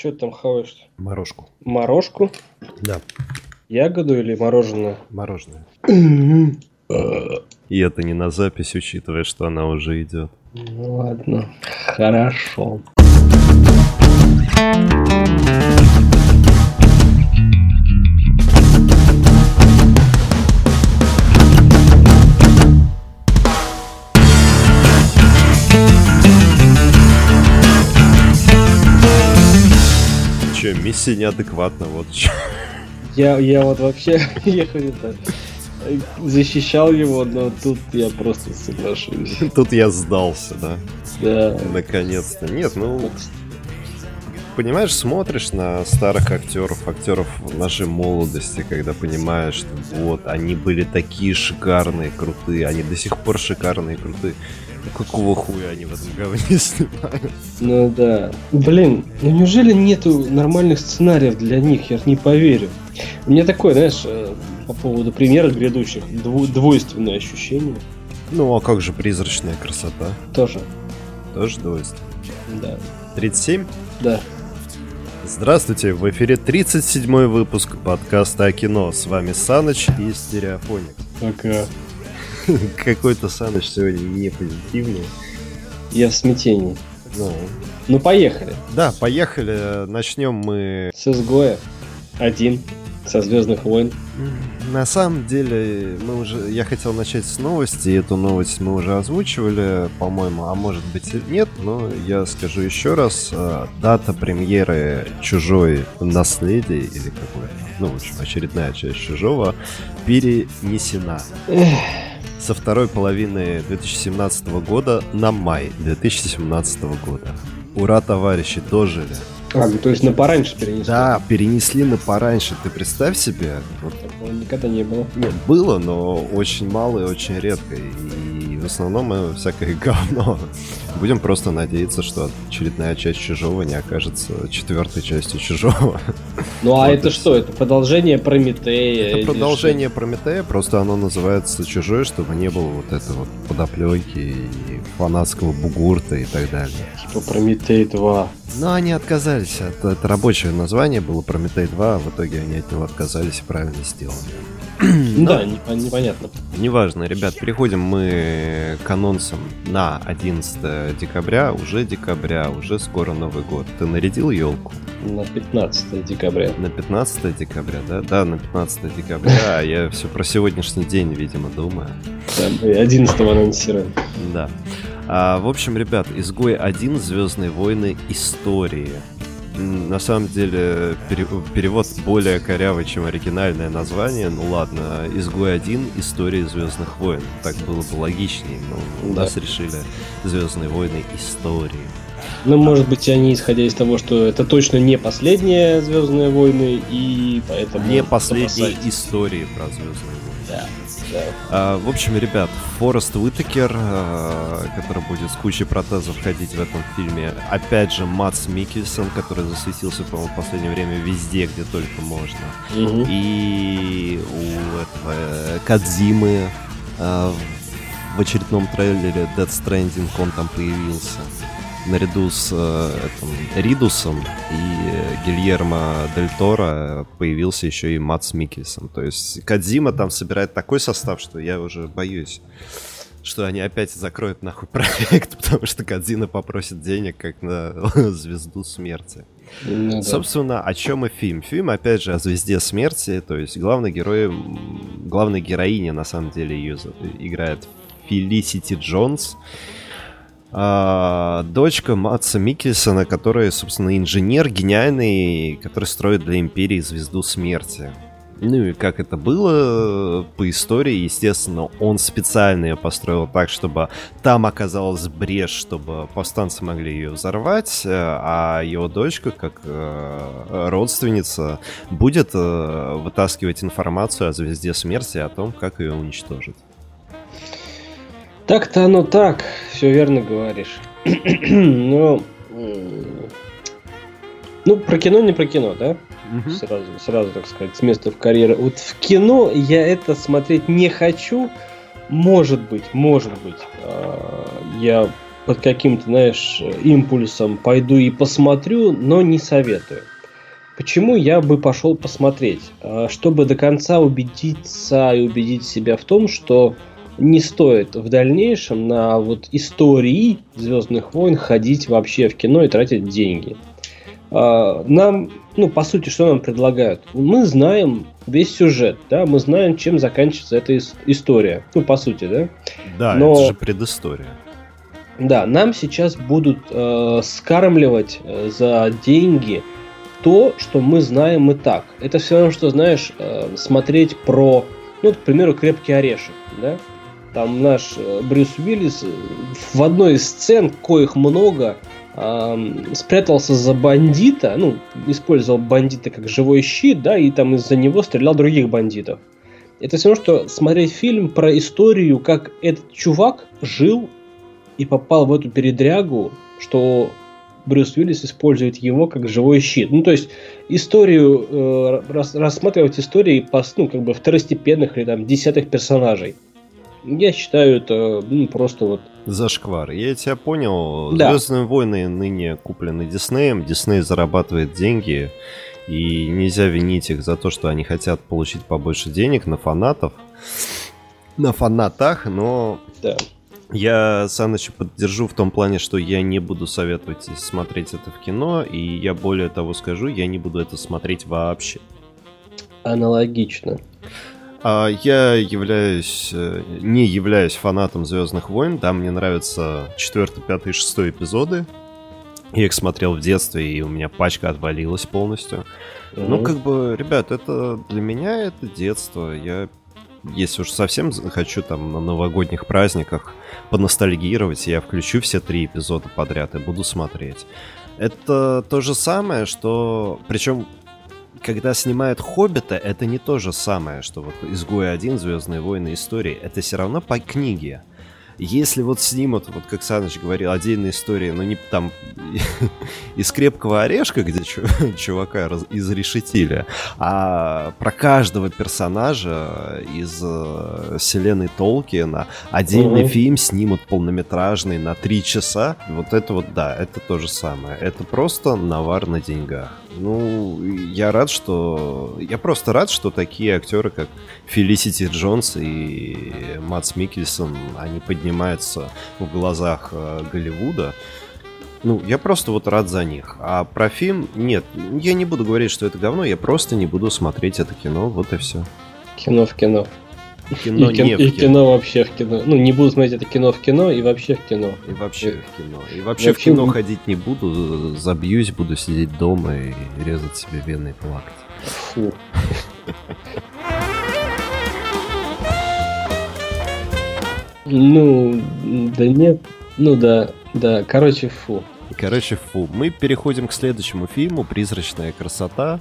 Что ты там хаваешь? Морожку. Морожку? Да. Ягоду или мороженое? Мороженое. И это не на запись, учитывая, что она уже идет. Ну ладно, хорошо. Че, миссия неадекватна, вот че. Я вот вообще защищал его, но тут я просто соглашусь. Тут я сдался, да? Да. Наконец-то. Нет, ну... Понимаешь, смотришь на старых актеров, актеров нашей молодости, когда понимаешь, что вот, они были такие шикарные, крутые, они до сих пор шикарные, крутые. Какого хуя они в этом говне снимают? Ну да. Блин, ну неужели нету нормальных сценариев для них? Я не поверю. У меня такое, знаешь, по поводу премьеры грядущих, двойственное ощущение. Ну а как же «Призрачная красота»? Тоже. Тоже двойственное. Да. 37? Да. Здравствуйте, в эфире 37-й выпуск подкаста о кино. С вами Саныч и Стереофоник. Пока. Какой-то Саныч сегодня не позитивный. Я в смятении. Ну поехали. Да, поехали. Начнем мы с «Изгоя», один, со «Звездных войн». На самом деле, я хотел начать с новости. Эту новость мы уже озвучивали, по-моему, а может быть и нет, но я скажу еще раз. Дата премьеры «Чужой наследие» или какой-то, ну, в общем, очередная часть «Чужого» перенесена со второй половины 2017 года на май 2017 года. Ура, товарищи, дожили. То есть на пораньше перенесли? Да, перенесли на пораньше. Ты представь себе. Вот. Такого никогда не было. Нет, было, но очень мало и очень редко. И в основном всякое говно. Будем просто надеяться, что очередная часть «Чужого» не окажется четвертой частью «Чужого». Ну а вот это что? Это продолжение «Прометея»? Это продолжение «Прометея», просто оно называется «Чужой», чтобы не было вот этой вот подоплеки и фанатского бугурта и так далее. Типа «Прометей 2». Но они отказались. Это рабочее название было «Прометей 2», а в итоге они от него отказались и правильно сделали. Да, непонятно. Неважно, ребят, переходим мы к анонсам на 11 декабря. Уже декабря, уже скоро Новый год. Ты нарядил елку? На 15 декабря. На 15 декабря, да? Да, на 15 декабря. Я все про сегодняшний день, видимо, думаю. 11-го анонсируем. Да. В общем, ребят, «Изгой 1. Звездные войны. Истории». На самом деле, перевод более корявый, чем оригинальное название. Ну ладно, «Изгой 1. История Звездных войн». Так было бы логичнее, но да. У нас решили «Звездные войны. Истории». Ну, может быть, они, исходя из того, что это точно не последние «Звездные войны», и поэтому... Не последние истории про «Звездные войны». Да. В общем, ребят, Форрест Уитакер, который будет с кучей протезов ходить в этом фильме. Опять же, Мадс Миккельсен, который засветился, по-моему, в последнее время везде, где только можно. И у этого Кодзимы в очередном трейлере Death Stranding он там появился. Наряду с Ридусом и Гильермо Дель Торо появился еще и Мадс Миккельсен. То есть Кодзима там собирает такой состав, что я уже боюсь, что они опять закроют нахуй проект, потому что Кодзима попросит денег, как на «Звезду смерти». Ну, собственно, да. О чем и фильм. Фильм, опять же, о звезде смерти. То есть главной героиня, на самом деле, Юза играет Фелисити Джонс. Дочка Мадса Миккельсена, которая, собственно, инженер гениальный, который строит для Империи Звезду Смерти. Ну и как это было по истории, естественно, он специально ее построил так, чтобы там оказалась брешь, чтобы повстанцы могли ее взорвать, а его дочка, как родственница, будет вытаскивать информацию о Звезде Смерти, о том, как ее уничтожить. Так-то оно так, все верно говоришь. Но... Ну, про кино не про кино, да? Сразу, так сказать, с места в карьеру. Вот в кино я это смотреть не хочу. Может быть, я под каким-то, знаешь, импульсом пойду и посмотрю, но не советую. Почему я бы пошел посмотреть? Чтобы до конца убедиться и убедить себя в том, что не стоит в дальнейшем на вот истории «Звездных войн» ходить вообще в кино и тратить деньги. Нам, ну, по сути, что нам предлагают? Мы знаем весь сюжет, да, мы знаем, чем заканчивается эта история. Ну, по сути, да? Да, но это же предыстория. Да, нам сейчас будут скармливать за деньги то, что мы знаем и так. Это все равно, что, знаешь, смотреть про, ну, к примеру, «Крепкий орешек», да? Там наш Брюс Уиллис в одной из сцен, коих много, спрятался за бандита, ну, использовал бандита как живой щит, да, и там из-за него стрелял других бандитов. Это все равно, что смотреть фильм про историю, как этот чувак жил и попал в эту передрягу, что Брюс Уиллис использует его как живой щит. Ну, то есть, историю, рассматривать истории по, ну, как бы второстепенных или там десятых персонажей. Я считаю, это, ну, просто вот зашквар. Я тебя понял. Да. «Звездные войны» ныне куплены Диснеем. Дисней зарабатывает деньги, и нельзя винить их за то, что они хотят получить побольше денег на фанатов, на фанатах, но... Да. Я, Саныч, поддержу в том плане, что я не буду советовать смотреть это в кино, и я более того скажу, я не буду это смотреть вообще. Аналогично. Я не являюсь фанатом «Звездных войн», да, мне нравятся 4, 5, 6 эпизоды. Я их смотрел в детстве, и у меня пачка отвалилась полностью. Mm-hmm. Ну, как бы, ребят, это для меня это детство, я... Если уж совсем хочу там на новогодних праздниках поностальгировать, я включу все 3 эпизода подряд и буду смотреть. Это то же самое, что... Причем, когда снимают «Хоббита», это не то же самое, что вот «Изгой-1», «Звездные войны», «Истории». Это все равно по книге. Если вот снимут, вот как Саныч говорил, отдельные истории, но не там из «Крепкого орешка», где чувака изрешетили, а про каждого персонажа из вселенной Толкиена отдельный фильм снимут полнометражный на 3 часа, вот это вот, да, это то же самое. Это просто навар на деньгах. Ну, я просто рад, что такие актеры, как Фелисити Джонс и Мадс Миккельсен, они поднимаются в глазах Голливуда. Ну, я просто вот рад за них. А про фильм, нет, я не буду говорить, что это говно, я просто не буду смотреть это кино, вот и все. Кино в кино. Кино не в кино. И кино вообще в кино. Ну, не буду смотреть это кино в кино и вообще в кино. И вообще в кино. И вообще в кино ходить не буду, забьюсь, буду сидеть дома и резать себе вены и плакать. Фу. Ну, да нет. Ну да, да, короче, фу. Короче, фу. Мы переходим к следующему фильму «Призрачная красота».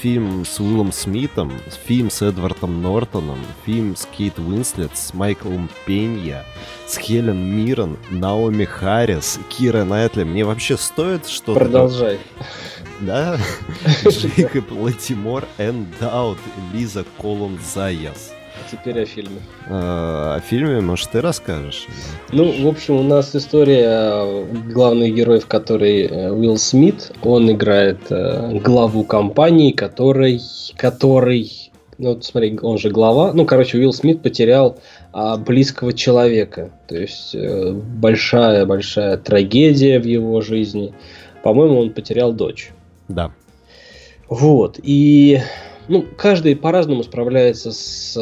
Фильм с Уиллом Смитом, фильм с Эдвардом Нортоном, фильм с Кейт Уинслет, с Майклом Пенья, с Хелен Миррен, Наоми Харрис, Кира Найтли. Мне вообще стоит что-то... Продолжай. Да? Джейкоб Лэтимор, Энн Даут, Лиза Колон-Заяс. Теперь о фильме. О фильме, может, ты расскажешь? Ну, в общем, у нас история главных героев, который Уилл Смит. Он играет главу компании, который... Ну, вот смотри, он же глава. Ну, короче, Уилл Смит потерял близкого человека. То есть, большая-большая трагедия в его жизни. По-моему, он потерял дочь. Да. Вот, и... Ну, каждый по-разному справляется с,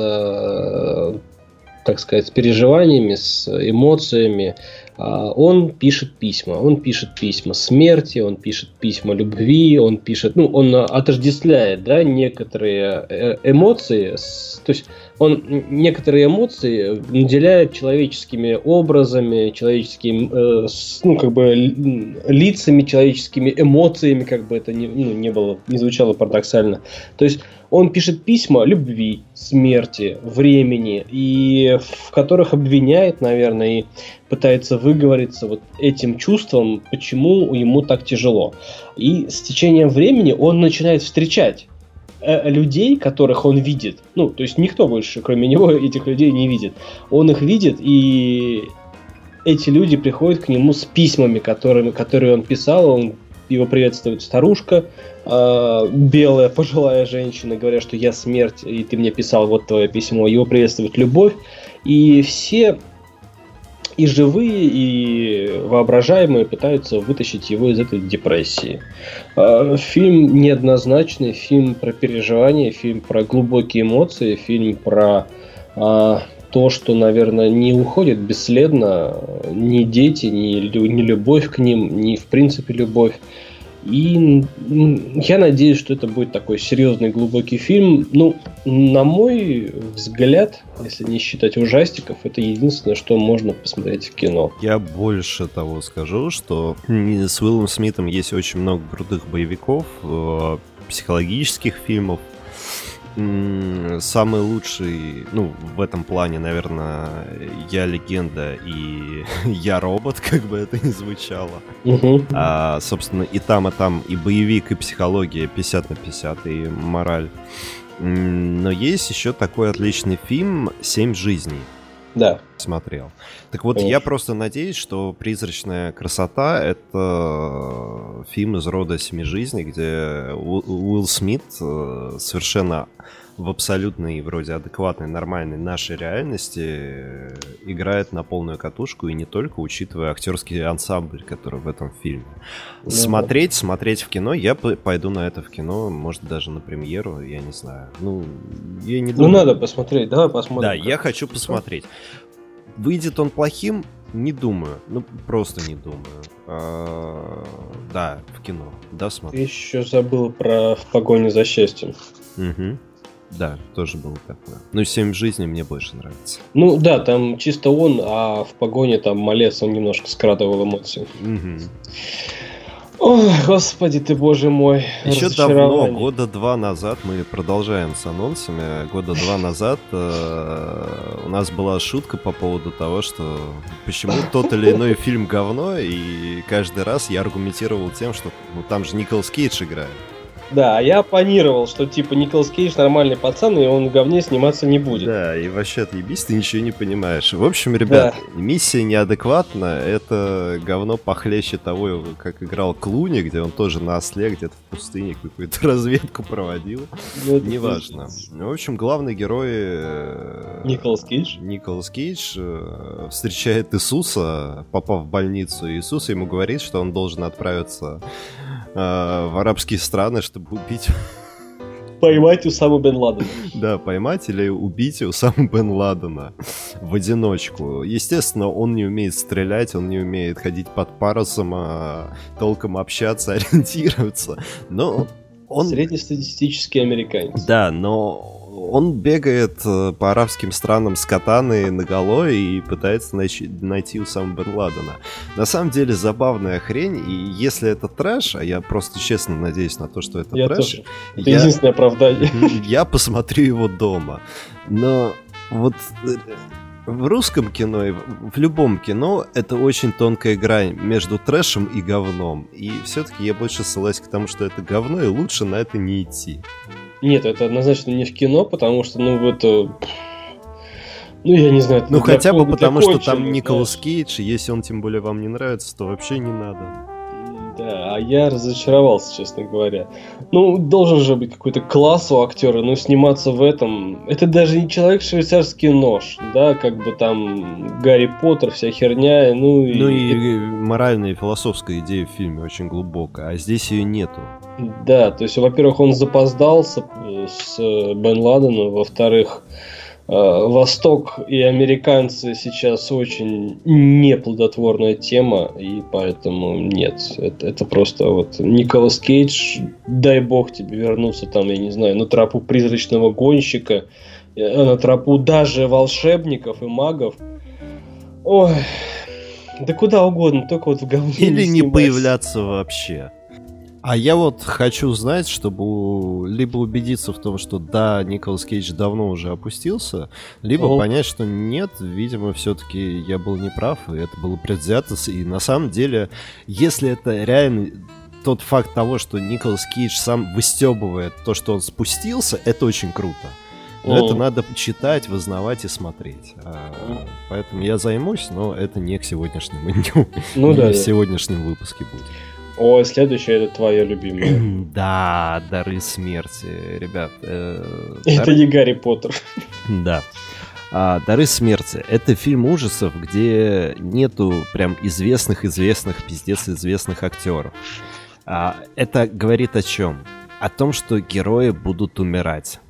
так сказать, с переживаниями, с эмоциями. Он пишет письма смерти, он пишет письма любви, он пишет, ну, он отождествляет, да, некоторые эмоции, то есть он некоторые эмоции наделяет человеческими образами, человеческими, ну, как бы, лицами, человеческими эмоциями, как бы это не звучало парадоксально. То есть он пишет письма любви, смерти, времени, и в которых обвиняет, наверное, и пытается выговориться вот этим чувством, почему ему так тяжело. И с течением времени он начинает встречать людей, которых он видит. Ну, то есть никто больше, кроме него, этих людей не видит. Он их видит, и эти люди приходят к нему с письмами, которые он писал, его приветствует старушка, белая пожилая женщина, говоря, что я смерть, и ты мне писал, вот твое письмо. Его приветствует любовь. И все, и живые, и воображаемые, пытаются вытащить его из этой депрессии. Фильм неоднозначный, фильм про переживания, фильм про глубокие эмоции, фильм про то, что, наверное, не уходит бесследно, ни дети, ни любовь к ним, ни, в принципе, любовь. И я надеюсь, что это будет такой серьезный, глубокий фильм. Ну, на мой взгляд, если не считать ужастиков, это единственное, что можно посмотреть в кино. Я больше того скажу, что с Уиллом Смитом есть очень много крутых боевиков, психологических фильмов. Самый лучший, ну, в этом плане, наверное, «Я легенда» и «Я робот», как бы это ни звучало. Собственно, и там, и боевик, и психология 50 на 50, и мораль. Но есть еще такой отличный фильм «Семь жизней». Да. Смотрел. Так вот, конечно. Я просто надеюсь, что «Призрачная красота» — это фильм из рода «Семи жизней», где Уилл Смит совершенно в абсолютной, вроде адекватной, нормальной нашей реальности играет на полную катушку, и не только, учитывая актерский ансамбль, который в этом фильме. Да. Смотреть в кино, я пойду на это в кино, может, даже на премьеру, я не знаю. Ну, я не думаю. Ну, надо посмотреть, давай посмотрим. Да, я хочу посмотреть. Выйдет он плохим? Не думаю. Ну, просто не думаю. Да, в кино. Да, смотрю. Ты еще забыл про «В погоне за счастьем». Угу. Да, тоже было такое. Ну, «Семь жизней» мне больше нравится. Ну да, там чисто он, а «В погоне» там Малец, он немножко скрадывал эмоции. Угу. Ой, господи ты, боже мой. Еще давно, года два назад, мы продолжаем с анонсами, года два назад у нас была шутка по поводу того, что почему тот или иной фильм говно, и каждый раз я аргументировал тем, что ну, там же Николас Кейдж играет. Да, я оппонировал, что типа Николас Кейдж нормальный пацан, и он в говне сниматься не будет. Да, и вообще отъебись, ты ничего не понимаешь. В общем, ребят, да. Миссия неадекватна, это говно похлеще того, как играл Клуни, где он тоже на осле, где-то в пустыне какую-то разведку проводил. Ну, неважно. В общем, главный герой... Николас Кейдж встречает Иисуса, попав в больницу, и Иисус ему говорит, что он должен отправиться в арабские страны, чтобы убить... Поймать Усаму Бен Ладена. Да, поймать или убить Усаму Бен Ладена в одиночку. Естественно, он не умеет стрелять, он не умеет ходить под парусом, толком общаться, ориентироваться. Но он... Среднестатистический американец. Да, но... Он бегает по арабским странам с катаной наголо и пытается найти Усаму Бен Ладена. На самом деле забавная хрень, и если это трэш, а я просто честно надеюсь на то, что это трэш... Тоже. Это единственное оправдание. Я посмотрю его дома. Но вот... В русском кино и в любом кино это очень тонкая грань между трэшем и говном. И все-таки я больше ссылаюсь к тому, что это говно, и лучше на это не идти. Нет, это однозначно не в кино, потому что, ну, это... Ну, я не знаю... Ну, хотя бы потому, что там Николас Кейдж, и если он тем более вам не нравится, то вообще не надо. Да, а я разочаровался, честно говоря. Ну, должен же быть какой-то класс у актера, но сниматься в этом... Это даже не «Человек-швейцарский нож», да, как бы там «Гарри Поттер», вся херня, Ну и моральная и философская идея в фильме очень глубокая, а здесь ее нету. Да, то есть, во-первых, он запоздал с Бен Ладеном, во-вторых... Восток и американцы сейчас очень неплодотворная тема, и поэтому нет, это просто вот Николас Кейдж, дай бог тебе вернуться там, я не знаю, на тропу призрачного гонщика, на тропу даже волшебников и магов. Ой, да куда угодно, только вот в говне. Или не появляться вообще. А я вот хочу знать, чтобы либо убедиться в том, что да, Николас Кейдж давно уже опустился, либо понять, что нет, видимо, все-таки я был неправ, и это было предвзято. И на самом деле, если это реально тот факт того, что Николас Кейдж сам выстебывает то, что он спустился, это очень круто. Но это надо читать, вызнавать и смотреть. Поэтому я займусь, но это не к сегодняшнему дню. Ну да. В сегодняшнем выпуске будет. О, следующее это твое любимое. Да, «Дары смерти», ребят. Это не «Гарри Поттер». Да. «Дары смерти» — это фильм ужасов, где нету прям известных, пиздец известных актеров. Это говорит о чем? О том, что герои будут умирать.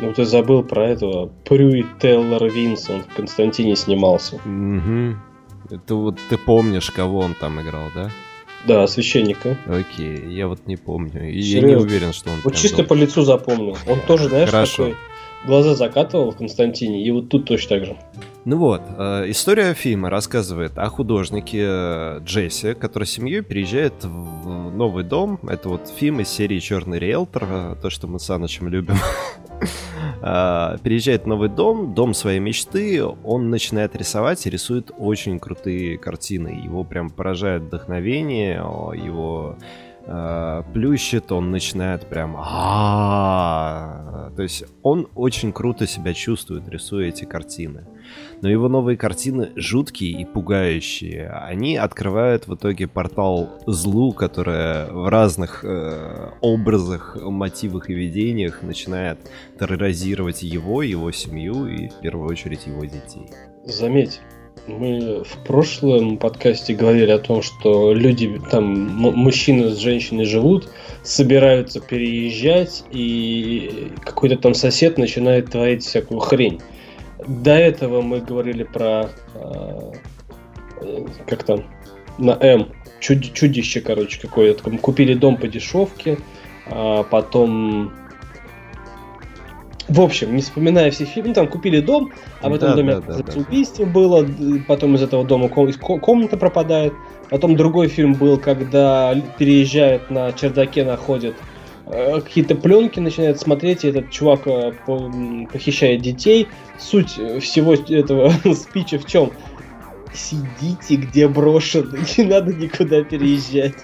Ну ты забыл про этого. Прюит Теллер Винсон в «Константине» снимался. Угу. Это вот ты помнишь, кого он там играл, да? Да, священника. Окей, я вот не помню. И я не уверен, что он... Вот чисто по лицу запомнил. Он тоже, знаешь, такой... Глаза закатывал в «Константине», и вот тут точно так же. Ну вот, история фильма рассказывает о художнике Джесси, который с семьей переезжает в новый дом. Это вот фильм из серии «Черный риэлтор», то, что мы с Санычем любим. Переезжает в новый дом, дом своей мечты. Он начинает рисовать и рисует очень крутые картины. Его прям поражает вдохновение, его... плющит, он начинает прям... То есть он очень круто себя чувствует, рисуя эти картины. Но его новые картины жуткие и пугающие. Они открывают в итоге портал злу, которое в разных образах, мотивах и видениях начинает терроризировать его семью и в первую очередь его детей. Заметь, мы в прошлом подкасте говорили о том, что люди, там, мужчины с женщиной живут, собираются переезжать, и какой-то там сосед начинает творить всякую хрень. До этого мы говорили про... как там? На М. Чудище, короче, какое-то. Купили дом по дешевке, а потом... В общем, не вспоминая все фильмы, там купили дом, а в этом доме убийство было, потом из этого дома комната пропадает, потом другой фильм был, когда переезжают, на чердаке находят какие-то пленки, начинают смотреть, и этот чувак похищает детей. Суть всего этого спича в чем? Сидите, где брошены, не надо никуда переезжать.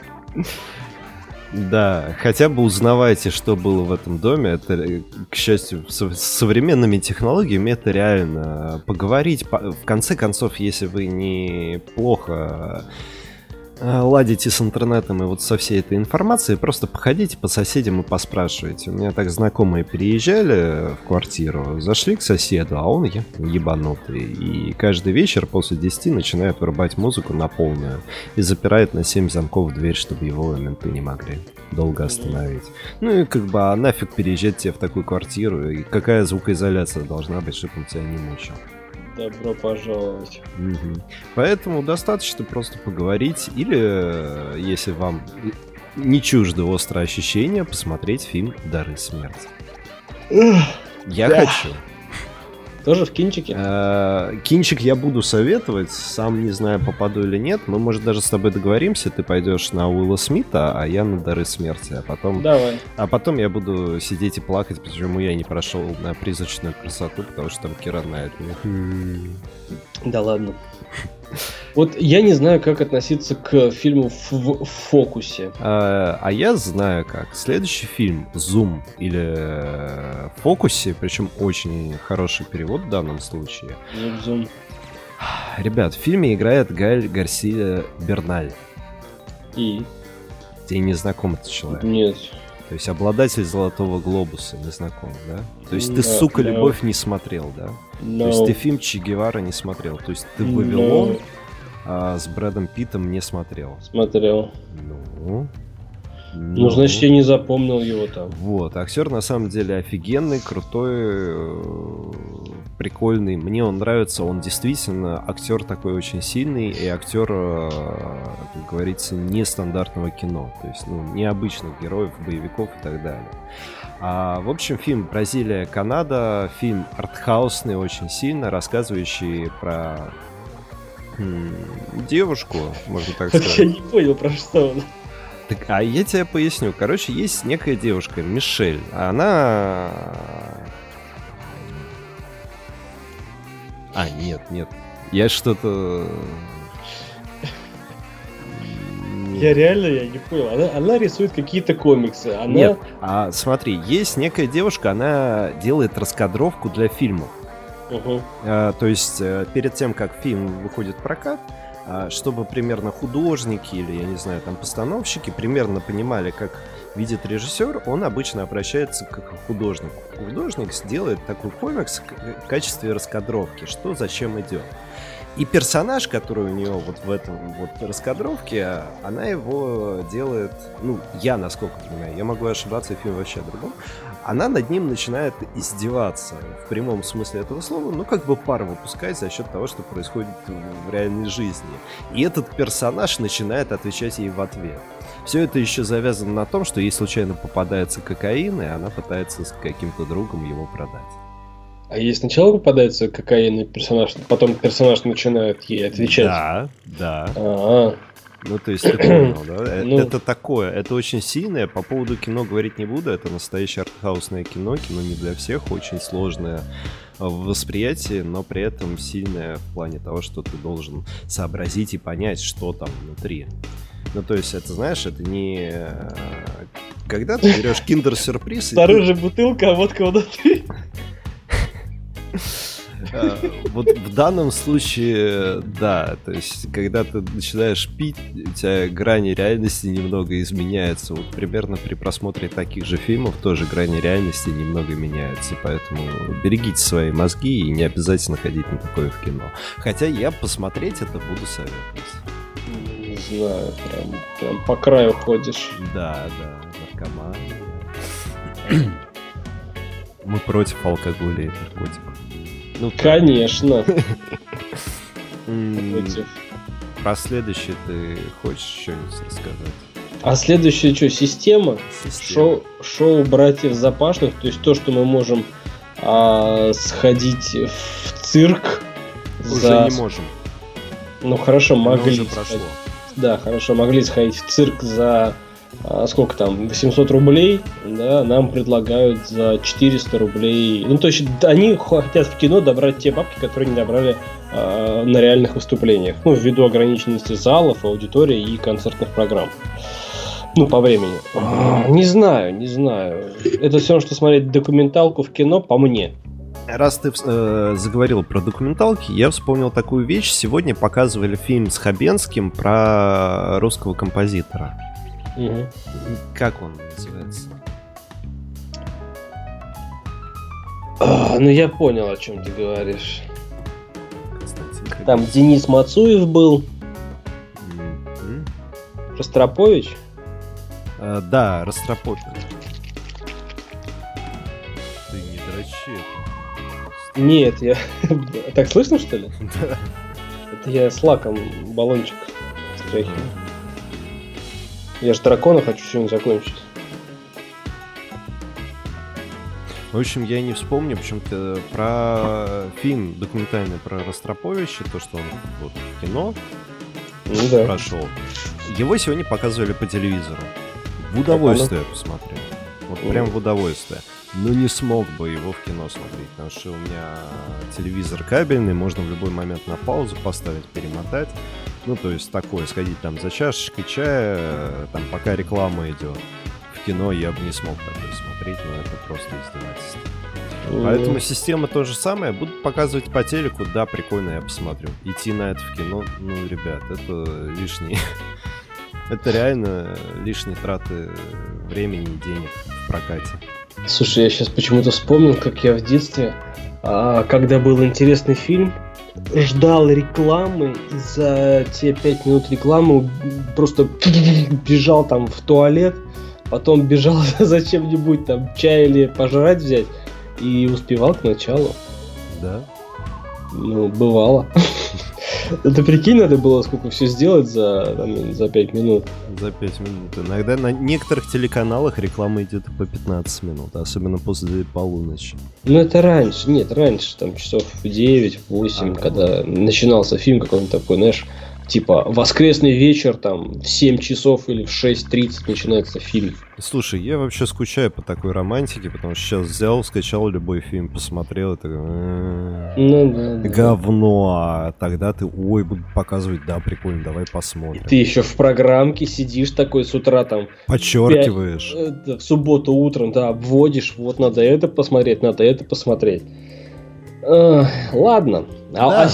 Да, хотя бы узнавайте, что было в этом доме. Это, к счастью, с современными технологиями это реально поговорить. В конце концов, если вы неплохо ладите с интернетом и вот со всей этой информацией, просто походите по соседям и поспрашивайте. У меня так знакомые переезжали в квартиру, зашли к соседу, а он ебанутый. И каждый вечер после 10 начинает вырубать музыку на полную и запирает на 7 замков дверь, чтобы его менты не могли долго остановить. Ну и как бы, а нафиг переезжать тебе в такую квартиру? И какая звукоизоляция должна быть, чтобы он тебя не мучил? Добро пожаловать. Угу. Поэтому достаточно просто поговорить, или, если вам не чуждо острое ощущение, посмотреть фильм «Дары смерти». Я хочу. Тоже в кинчике? Кинчик я буду советовать, сам не знаю, попаду или нет. Мы, может, даже с тобой договоримся, ты пойдешь на Уилла Смита, а я на «Дары смерти», а потом... Давай. А потом я буду сидеть и плакать, почему я не прошел на «Призрачную красоту», потому что там Кира Найтли. Да ладно. Вот я не знаю, как относиться к фильму в фокусе. А я знаю как. Следующий фильм «Зум» или «В фокусе», причем очень хороший перевод в данном случае. «Зум». Ребят, в фильме играет Гаэль Гарсиа Берналь. И? Ты не знаком этот человек? Нет. То есть обладатель «Золотого глобуса» не знаком, да? То есть ты, сука, «Любовь» не смотрел, да? То есть ты фильм «Че Гевара» не смотрел. То есть ты «Вавилон» с Брэдом Питтом не смотрел. Смотрел. Ну, значит, я не запомнил его там. Вот, актер на самом деле офигенный, крутой, прикольный. Мне он нравится, он действительно актер такой очень сильный, и актер, как говорится, нестандартного кино. То есть, ну, необычных героев, боевиков и так далее. В общем, фильм «Бразилия, Канада», фильм артхаусный очень сильно, рассказывающий про девушку, можно так сказать. Я не понял, про что он. Так, а я тебе поясню. Короче, есть некая девушка, Мишель. Она... нет. Я что-то... Я реально не понял. Она рисует какие-то комиксы. Она... Нет, смотри, есть некая девушка, она делает раскадровку для фильмов. Угу. То есть перед тем, как фильм выходит в прокат, чтобы примерно художники или, я не знаю, там постановщики примерно понимали, как видит режиссер, он обычно обращается к художнику. Художник сделает такой комикс в качестве раскадровки, что зачем идет. И персонаж, который у нее вот в этом вот раскадровке, она его делает, ну, я, насколько понимаю, я могу ошибаться, фильм вообще другом, она над ним начинает издеваться в прямом смысле этого слова, ну, как бы пар выпускать за счет того, что происходит в реальной жизни. И этот персонаж начинает отвечать ей в ответ. Все это еще завязано на том, что ей случайно попадается кокаин, и она пытается с каким-то другом его продать. А ей сначала попадается кокаин, и персонаж, потом персонаж начинает ей отвечать. Да. А-а-а. Ну, то есть, ты понял, да? Ну... Это такое, это очень сильное. По поводу кино говорить не буду. Это настоящее артхаусное кино. Кино не для всех, очень сложное в восприятии, но при этом сильное в плане того, что ты должен сообразить и понять, что там внутри. Ну, то есть, это, знаешь, это не... Когда ты берешь киндер-сюрприз... Снаружи бутылка, а водка внутри. Вот в данном случае, да, то есть, когда ты начинаешь пить, у тебя грани реальности немного изменяются. Вот примерно при просмотре таких же фильмов тоже грани реальности немного меняются. Поэтому берегите свои мозги и не обязательно ходить на такое в кино. Хотя я посмотреть это буду советовать. Не знаю, прям по краю ходишь. Да, наркоман. Мы против алкоголя и наркотиков. Ну, конечно. Про следующее ты хочешь что-нибудь рассказать? А следующее что, система? Шоу братьев Запашных, то есть то, что мы можем сходить в цирк. Уже не можем. Ну хорошо, могли. Да, хорошо, могли сходить в цирк за... сколько там, 800 рублей, да, нам предлагают за 400 рублей. Ну, то есть, они хотят в кино добрать те бабки, которые не добрали на реальных выступлениях. Ну, ввиду ограниченности залов, аудитории и концертных программ. Ну, по времени. Не знаю. Это все равно, что смотреть документалку в кино, по мне. Раз ты заговорил про документалки, я вспомнил такую вещь. Сегодня показывали фильм с Хабенским про русского композитора. Угу. Как он называется? Ну я понял, о чем ты говоришь. Константин. Там Денис Мацуев был. Ростропович? Да, Ростропович. Ты не дрочи. Нет, я... Так слышно, что ли? Да. Это я с лаком баллончик стряхиваю. Я же дракона хочу сегодня закончить. В общем, я не вспомню, почему-то про фильм документальный про Ростроповича, то, что он вот в кино прошел. Его сегодня показывали по телевизору. В удовольствие посмотрел. Вот прям в удовольствие. Но не смог бы его в кино смотреть, потому что у меня телевизор кабельный, можно в любой момент на паузу поставить, перемотать. Ну, то есть такое, сходить там за чашечкой чая, там пока реклама идет. В кино я бы не смог такое смотреть, но это просто издевательство. Поэтому система то же самое. Будут показывать по телеку, да, прикольно, я посмотрю. Идти на это в кино, ну, ребят, это лишние... Это реально лишние траты времени и денег в прокате. Слушай, я сейчас почему-то вспомнил, как я в детстве, когда был интересный фильм, ждал рекламы, и за те 5 минут рекламы просто бежал там в туалет, потом бежал за чем-нибудь, там, чай или пожрать взять, и успевал к началу. Да? Ну, бывало. Это прикинь, надо было сколько все сделать за 5 минут. За 5 минут. Иногда на некоторых телеканалах реклама идет по 15 минут, особенно после полуночи. Ну это раньше, нет, раньше, там часов в 9, в 8, когда начинался фильм какой-нибудь такой, знаешь, типа воскресный вечер, там в 7 часов или в 6:30 начинается фильм. Слушай, я вообще скучаю по такой романтике, потому что сейчас взял, скачал любой фильм, посмотрел, это говно, а тогда ты, ой, буду показывать, да, прикольно, давай посмотрим. И ты еще в программке сидишь такой с утра там. Подчеркиваешь. В субботу утром, да, обводишь, вот надо это посмотреть, надо это посмотреть. Ладно. Да. А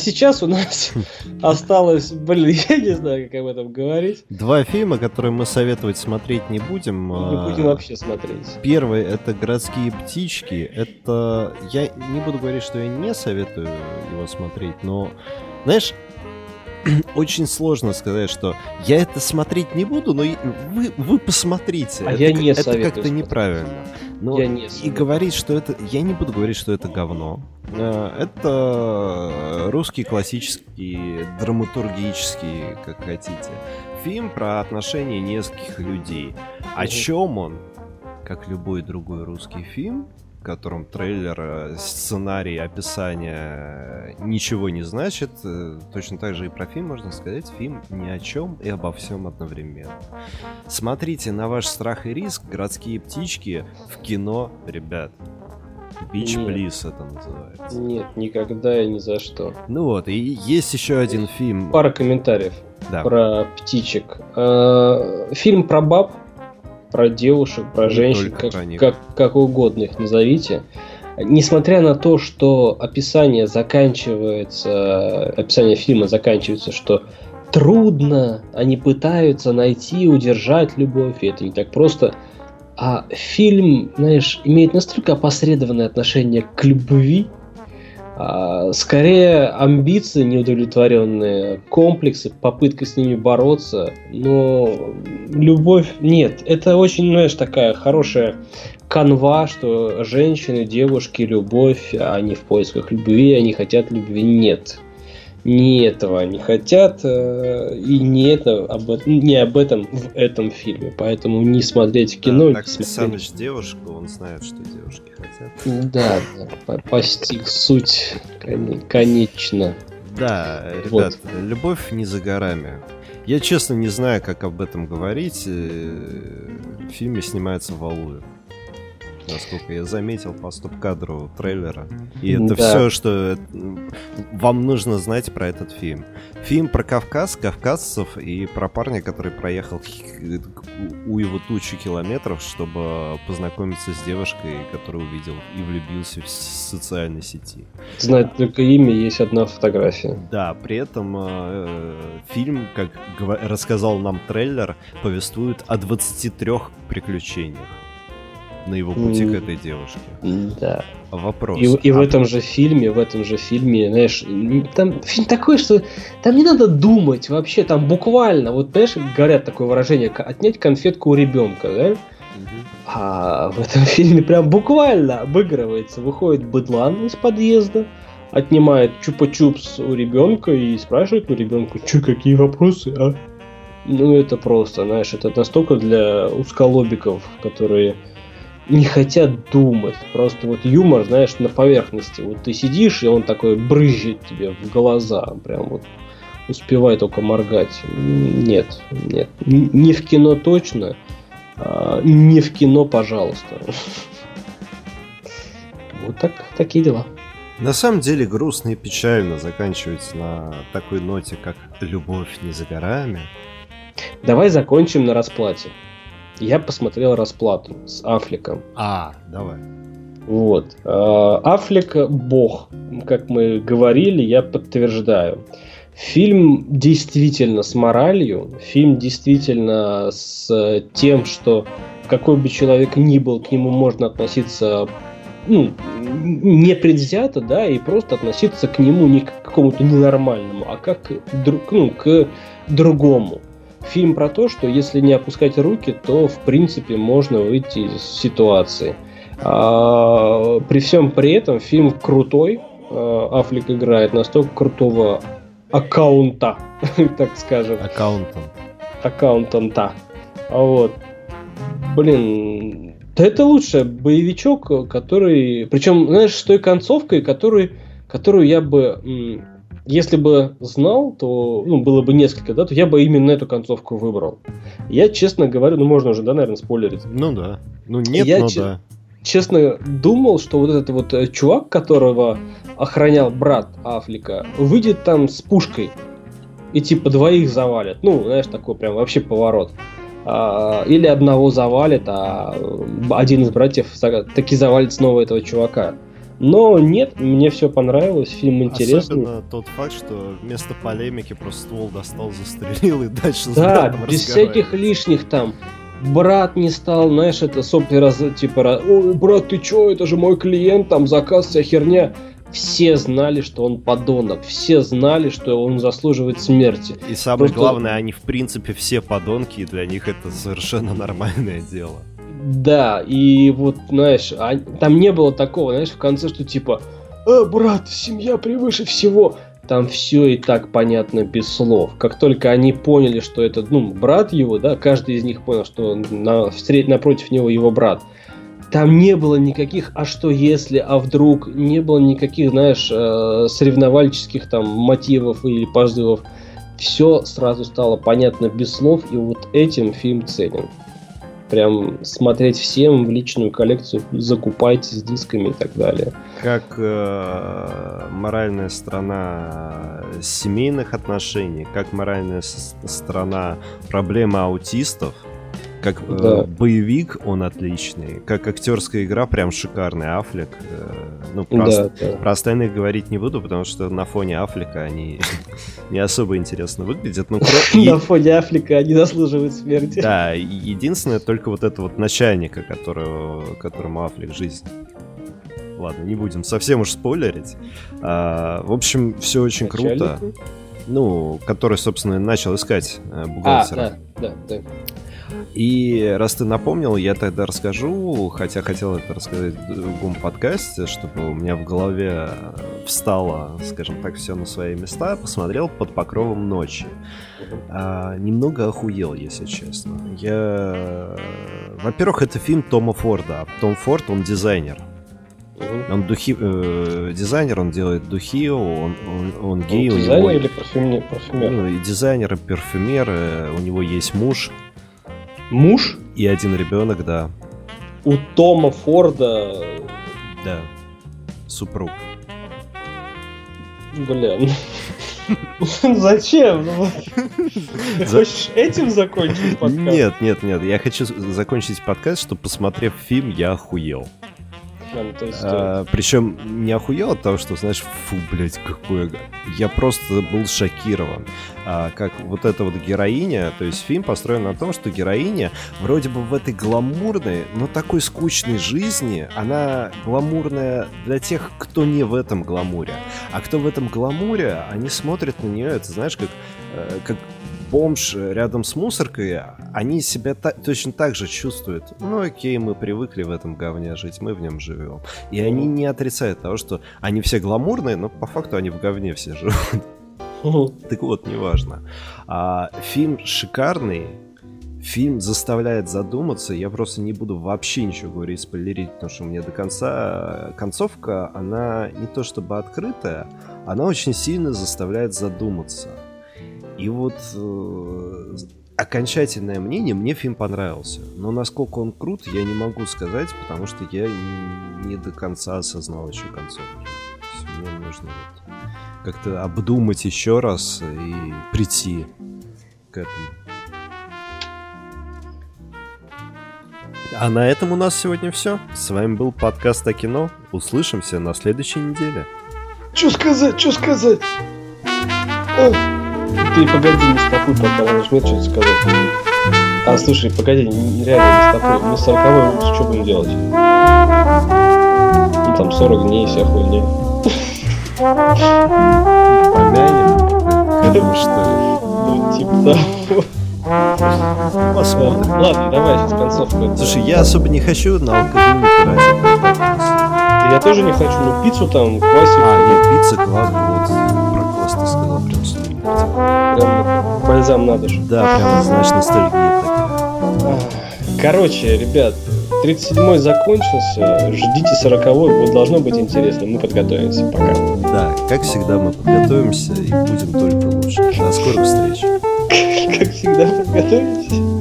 сейчас у нас осталось, блин, я не знаю, как об этом говорить. Два фильма, которые мы советовать смотреть не будем. Не будем вообще смотреть. Первый — это «Городские птички». Это... Я не буду говорить, что я не советую его смотреть, но, знаешь, очень сложно сказать, что я это смотреть не буду, но вы посмотрите. А это, я не советую. Это как-то неправильно. Но и говорить, что это... Я не буду говорить, что это говно. Это русский классический, драматургический, как хотите, фильм про отношения нескольких людей. О чем он? Как любой другой русский фильм, в котором трейлер, сценарий, описание ничего не значит. Точно так же и про фильм можно сказать. Фильм ни о чем и обо всем одновременно. Смотрите на ваш страх и риск «Городские птички» в кино, ребят. Бич Близ это называется. Нет, никогда и ни за что. Ну вот, и есть еще один фильм. Пара комментариев, да, про птичек. Фильм про баб, про девушек, про женщин, как угодно их назовите. Несмотря на то, что описание фильма заканчивается, что трудно, они пытаются найти, удержать любовь, и это не так просто. А фильм, знаешь, имеет настолько опосредованное отношение к любви, скорее амбиции неудовлетворенные, комплексы, попытка с ними бороться, но любовь нет. Это очень, знаешь, такая хорошая канва, что женщины, девушки, любовь, они в поисках любви, они хотят любви. Нет, не этого они хотят, и не об этом в этом фильме. Поэтому не смотреть кино. Да, так Саныч девушку, он знает, что девушки хотят. Да, постиг суть конечно. Да, ребят, вот. Любовь не за горами. Я честно не знаю, как об этом говорить. В фильме снимается Валуев. Насколько я заметил по стоп-кадру трейлера. И это все, что вам нужно знать про этот фильм. Фильм про Кавказ, кавказцев и про парня, который проехал у его тучу километров, чтобы познакомиться с девушкой, которую увидел и влюбился в социальной сети. Знает только имя, есть одна фотография. Да, при этом фильм, как рассказал нам трейлер, повествует о 23 приключениях на его пути к этой девушке. Да. Вопрос. И в этом же фильме, знаешь, там фильм такой, что там не надо думать вообще, там буквально, вот, знаешь, говорят такое выражение, отнять конфетку у ребенка, да? А в этом фильме прям буквально обыгрывается, выходит быдлан из подъезда, отнимает чупа-чупс у ребенка и спрашивает у ребенка, че, какие вопросы, а? Ну, это просто, знаешь, это настолько для узколобиков, которые не хотят думать. Просто вот юмор, знаешь, на поверхности. Вот ты сидишь, и он такой брызжет тебе в глаза. Прям вот успевай только моргать. Нет. Не в кино точно. Не в кино, пожалуйста. Вот такие дела. На самом деле грустно и печально заканчивать на такой ноте, как «Любовь не за горами». Давай закончим на расплате. Я посмотрел «Расплату» с Аффлеком. Давай. Вот. Аффлек – бог. Как мы говорили, я подтверждаю. Фильм действительно с моралью. Фильм действительно с тем, что какой бы человек ни был, к нему можно относиться непредвзято, да, и просто относиться к нему не к какому-то ненормальному, а как к другому. Фильм про то, что если не опускать руки, то, в принципе, можно выйти из ситуации. При всем при этом фильм крутой. Аффлек играет настолько крутого аккаунта, так скажем. Аккаунтанта. Вот. Блин, это лучший боевичок, который... Причем, знаешь, с той концовкой, которую я бы... если бы знал, то было бы несколько, да, то я бы именно эту концовку выбрал. Я, честно говорю, можно уже, да, наверное, спойлерить. Честно думал, что вот этот вот чувак, которого охранял брат Аффлека, выйдет там с пушкой и типа двоих завалит. Такой прям вообще поворот. Или одного завалит, а один из братьев таки завалит снова этого чувака. Но нет, мне все понравилось, фильм интересный. Особенно тот факт, что вместо полемики просто ствол достал, застрелил и дальше... Да, без всяких лишних там. Брат не стал, сопли о, брат, ты чё, это же мой клиент, там, заказ, вся херня. Все знали, что он подонок, все знали, что он заслуживает смерти. И самое главное, они, в принципе, все подонки, и для них это совершенно нормальное дело. Да, и там не было такого, в конце, что брат, семья превыше всего. Там все и так понятно без слов. Как только они поняли, что это, брат его, да, каждый из них понял, что напротив него его брат. Там не было никаких «а что если», «а вдруг», не было никаких, соревновальческих там мотивов или позывов. Все сразу стало понятно без слов, и вот этим фильм ценен. Прям смотреть всем в личную коллекцию, закупать с дисками и так далее. Как моральная сторона семейных отношений, как моральная сторона проблемы аутистов, как боевик он отличный, как актерская игра прям шикарный, Аффлек. Про остальных говорить не буду, потому что на фоне Аффлека они не особо интересно выглядят. На фоне Аффлека они заслуживают смерти. Да, единственное, только вот это вот начальника, которому Аффлек жизнь. Ладно, не будем совсем уж спойлерить. В общем, все очень круто. Который, собственно, начал искать бухгалтера. И раз ты напомнил, я тогда расскажу, хотя хотел это рассказать в другом подкасте, чтобы у меня в голове встало, скажем так, все на свои места. Посмотрел «Под покровом ночи». Немного охуел, если честно. Во-первых, это фильм Тома Форда. Том Форд, он дизайнер. Он дизайнер, он делает духи, он гей. Он дизайнер или парфюмер? И дизайнер, и парфюмер, у него есть муж. Муж? И один ребенок, да. У Тома Форда... Да. Супруг. Блин. Зачем? Хочешь этим закончить подкаст? Нет. Я хочу закончить подкаст, что, посмотрев фильм, я охуел. Причем не охуел от того, что, фу, блять, какое... Я просто был шокирован. Как вот эта вот героиня, то есть фильм построен на том, что героиня вроде бы в этой гламурной, но такой скучной жизни, она гламурная для тех, кто не в этом гламуре. А кто в этом гламуре, они смотрят на нее, это, как бомж рядом с мусоркой, они себя точно так же чувствуют. Окей, мы привыкли в этом говне жить, мы в нем живем. И они не отрицают того, что они все гламурные, но по факту они в говне все живут. Так вот, неважно. Фильм шикарный, фильм заставляет задуматься. Я просто не буду вообще ничего говорить, спойлерить, потому что у меня до конца концовка, она не то чтобы открытая, она очень сильно заставляет задуматься. И вот окончательное мнение, мне фильм понравился. Но насколько он крут, я не могу сказать, потому что я не до конца осознал еще концовку. Мне нужно как-то обдумать еще раз и прийти к этому. А на этом у нас сегодня все. С вами был подкаст о кино. Услышимся на следующей неделе. Чё сказать? Ты погоди, не стопуй, пока можешь мне что-то сказать. Слушай, погоди, реально не стопуй. Мы с 40-й выпуск, что будем делать? Там 40 дней и вся хуйня. Помянем? Потому что... типа, да. Посмотрим. Ладно, давай сейчас концовку. Слушай, я особо не хочу на алкоголь тратить. Я тоже не хочу, но пиццу там, классику. Пицца, класс, вот. Про класс ты сказал, прям прям бальзам на душу. Да, прям, ностальгия такая. Короче, ребят, 37-й закончился. Ждите 40-й, должно быть интересно. Мы подготовимся, пока. Да, как всегда, мы подготовимся и будем только лучше. До скорых встреч. Как всегда, подготовимся.